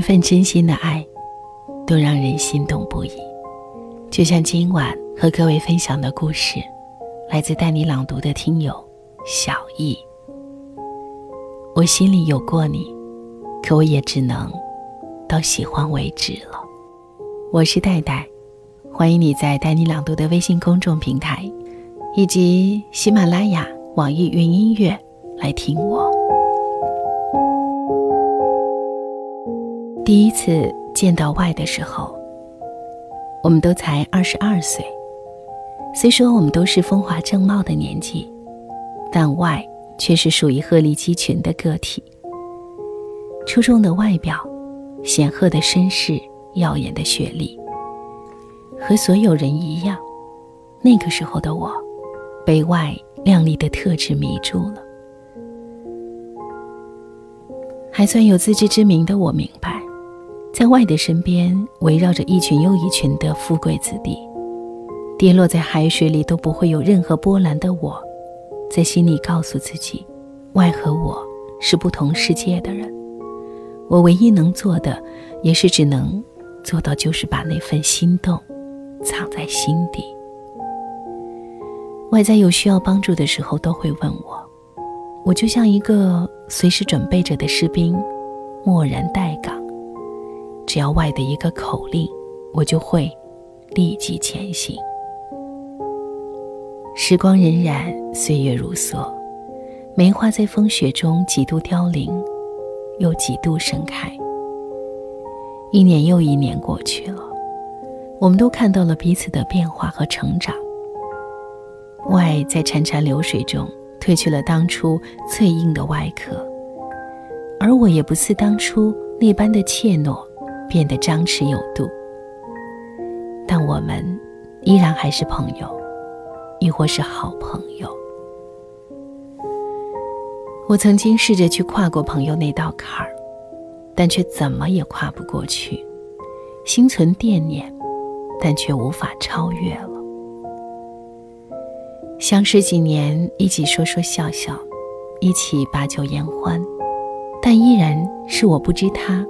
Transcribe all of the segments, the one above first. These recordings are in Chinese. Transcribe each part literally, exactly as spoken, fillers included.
一份真心的爱都让人心动不已。就像今晚和各位分享的故事，来自带你朗读的听友小易。我心里有过你，可我也只能到喜欢为止了。我是戴戴，欢迎你在带你朗读的微信公众平台以及喜马拉雅、网易云音乐来听我。第一次见到外的时候，我们都才二十二岁。虽说我们都是风华正茂的年纪，但外却是属于鹤立鸡群的个体。出众的外表，显赫的身世，耀眼的学历，和所有人一样，那个时候的我被外亮丽的特质迷住了。还算有自知之明的我明白，在外的身边围绕着一群又一群的富贵子弟，跌落在海水里都不会有任何波澜的我，在心里告诉自己，外和我是不同世界的人，我唯一能做的也是只能做到，就是把那份心动藏在心底。外在有需要帮助的时候都会问我，我就像一个随时准备着的士兵，默然待岗。只要外的一个口令，我就会立即前行。时光荏苒，岁月如梭，梅花在风雪中几度凋零，又几度盛开。一年又一年过去了，我们都看到了彼此的变化和成长。外在潺潺流水中褪去了当初脆硬的外壳，而我也不似当初那般的怯懦，变得张弛有度。但我们依然还是朋友，亦或是好朋友。我曾经试着去跨过朋友那道坎儿，但却怎么也跨不过去，心存惦念，但却无法超越了。相识几年，一起说说笑笑，一起把酒言欢，但依然是我不知他，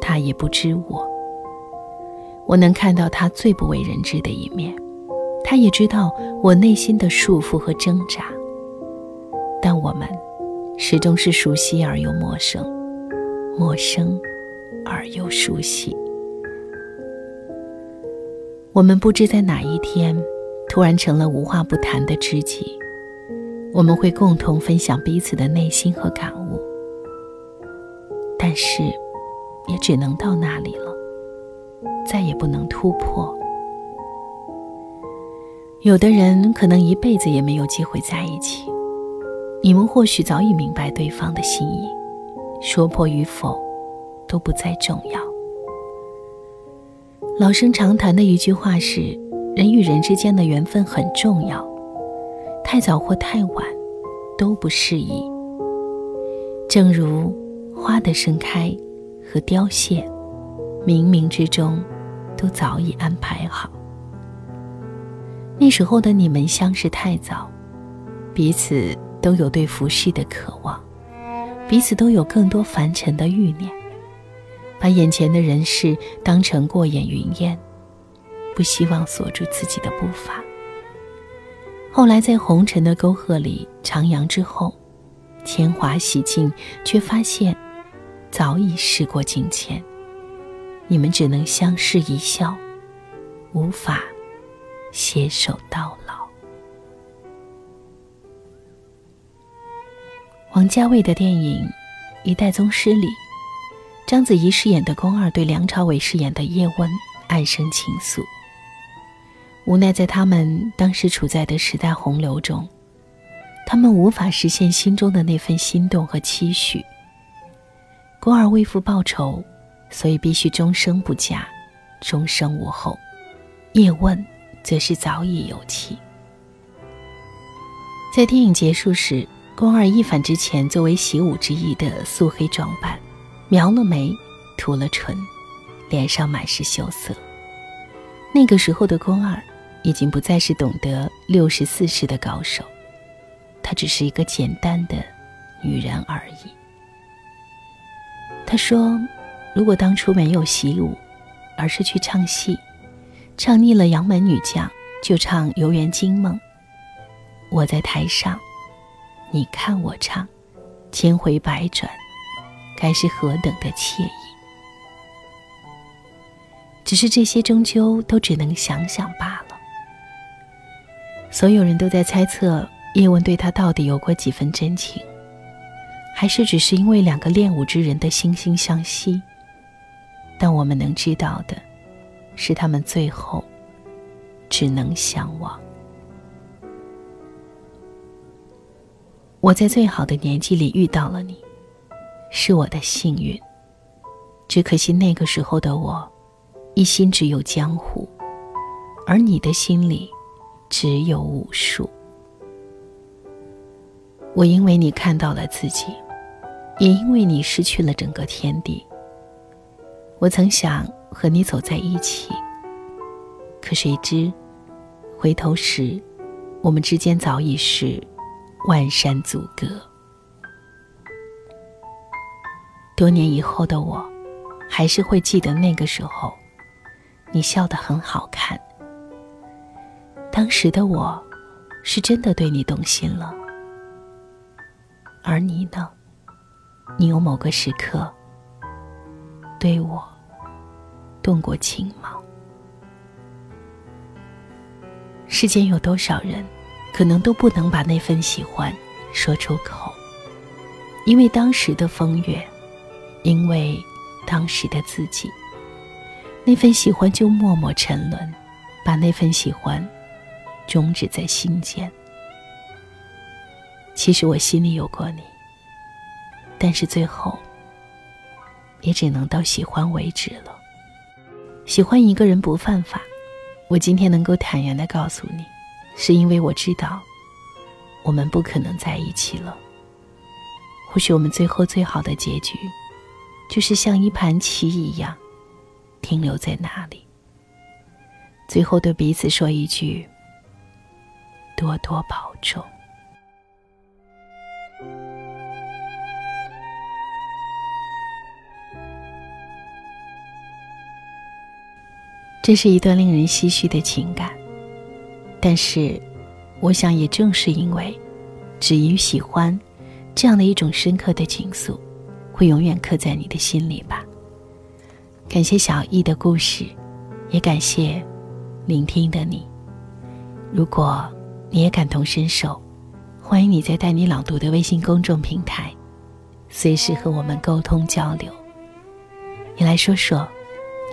他也不知我。我能看到他最不为人知的一面，他也知道我内心的束缚和挣扎，但我们始终是熟悉而又陌生，陌生而又熟悉。我们不知在哪一天突然成了无话不谈的知己，我们会共同分享彼此的内心和感悟，但是也只能到那里了，再也不能突破。有的人可能一辈子也没有机会在一起，你们或许早已明白对方的心意，说破与否都不再重要。老生常谈的一句话是，人与人之间的缘分很重要，太早或太晚都不适宜。正如花的盛开和凋谢，冥冥之中都早已安排好。那时候的你们相识太早，彼此都有对浮世的渴望，彼此都有更多凡尘的欲念，把眼前的人事当成过眼云烟，不希望锁住自己的步伐。后来在红尘的沟壑里徜徉之后，铅华洗尽，却发现早已事过境迁，你们只能相视一笑，无法携手到老。王家卫的电影《一代宗师》里，章子怡饰演的宫二对梁朝伟饰演的叶问暗生情愫。无奈在他们当时处在的时代洪流中，他们无法实现心中的那份心动和期许。宫二为父报仇，所以必须终生不嫁，终生无后。叶问则是早已有妻。在电影结束时，宫二一反之前作为习武之意的素黑装扮，描了眉，涂了唇，脸上满是羞涩。那个时候的宫二已经不再是懂得六十四式的高手，她只是一个简单的女人而已。她说，如果当初没有习武，而是去唱戏，唱腻了杨门女将，就唱《游园惊梦》。我在台上，你看我唱，千回百转，该是何等的惬意。只是这些终究都只能想想罢了。所有人都在猜测叶问对他到底有过几分真情，还是只是因为两个练武之人的惺惺相惜。但我们能知道的是，他们最后只能相忘。我在最好的年纪里遇到了你，是我的幸运。只可惜那个时候的我一心只有江湖，而你的心里只有武术。我因为你看到了自己，也因为你失去了整个天地。我曾想和你走在一起，可谁知回头时，我们之间早已是万山阻隔。多年以后的我，还是会记得那个时候你笑得很好看。当时的我是真的对你动心了。而你呢？你有某个时刻对我动过情锚。世间有多少人可能都不能把那份喜欢说出口，因为当时的风月，因为当时的自己，那份喜欢就默默沉沦，把那份喜欢终止在心间。其实我心里有过你，但是最后也只能到喜欢为止了。喜欢一个人不犯法，我今天能够坦然地告诉你，是因为我知道我们不可能在一起了。或许我们最后最好的结局，就是像一盘棋一样停留在那里，最后对彼此说一句，多多保重。这是一段令人唏嘘的情感，但是我想也正是因为止于喜欢这样的一种深刻的情愫，会永远刻在你的心里吧。感谢小易的故事，也感谢聆听的你。如果你也感同身受，欢迎你在带你朗读的微信公众平台随时和我们沟通交流。你来说说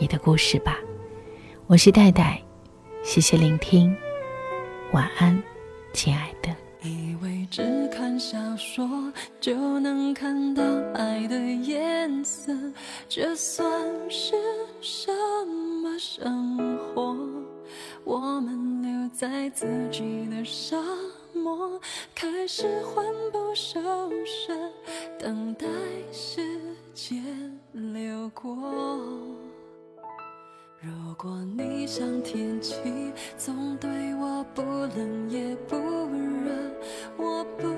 你的故事吧。我是戴戴，谢谢聆听，晚安，亲爱的。以为只看小说就能看到爱的颜色，这算是什么生活？我们留在自己的沙漠，开始魂不守舍，等待时间流过。如果你像天气，总对我不冷也不热，我不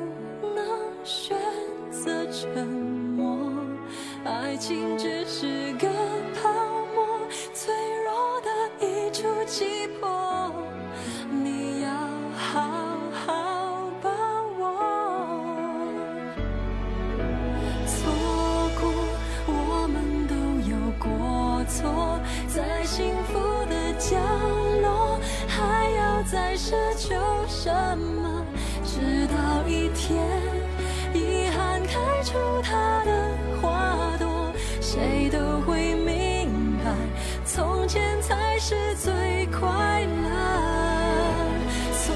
能选择沉默。爱情只是个泡沫，脆弱的一触即破，你要好好把握。错过，我们都有过错，在幸福的角落，还要再奢求什么？直到一天，遗憾开出它的花朵，谁都会明白，从前才是最快乐。错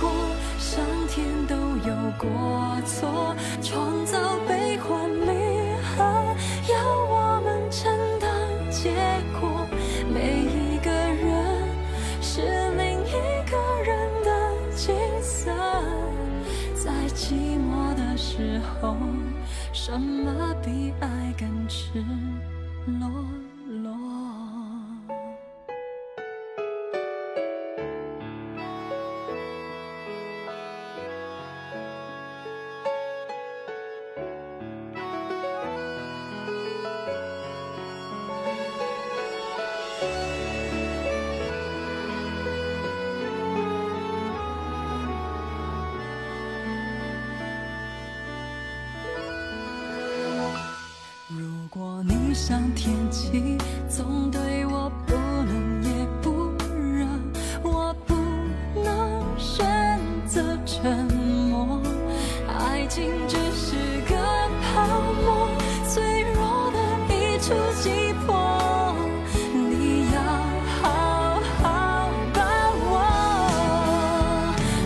过，上天都有过错，创造悲欢离合，要我们承担结果。每一个人是另一个人的景色，在寂寞的时候，什么比爱更赤裸裸？上天气总对我不冷也不热，我不能选择沉默。爱情只是个泡沫，脆弱的一触即破。你要好好把握，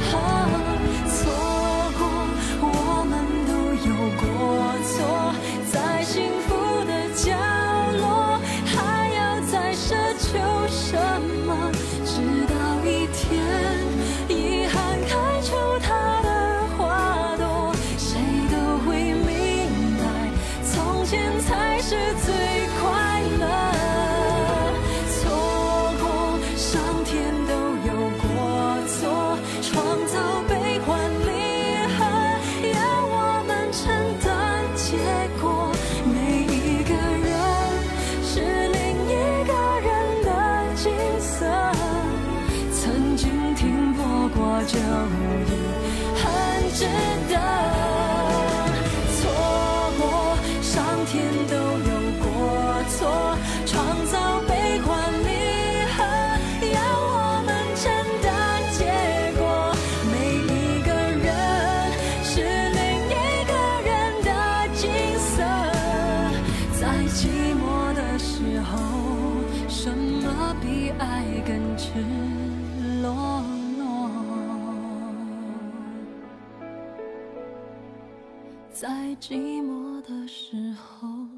啊，错过我们都有过错，在幸福的角落，还要再奢求什么？直到一天，遗憾开出它的花朵，谁都会明白，从前才是最快乐。错过，上天都有过错，创造悲欢离合，要我们承担结果。每一个人是另一个人的景色，曾经停泊过就已很值得。错过，上天都有过错，创造悲欢离合，要我们承担结果。每一个人是另一个人的景色，在寂寞的时候，什么比爱更赤裸裸？在寂寞的时候。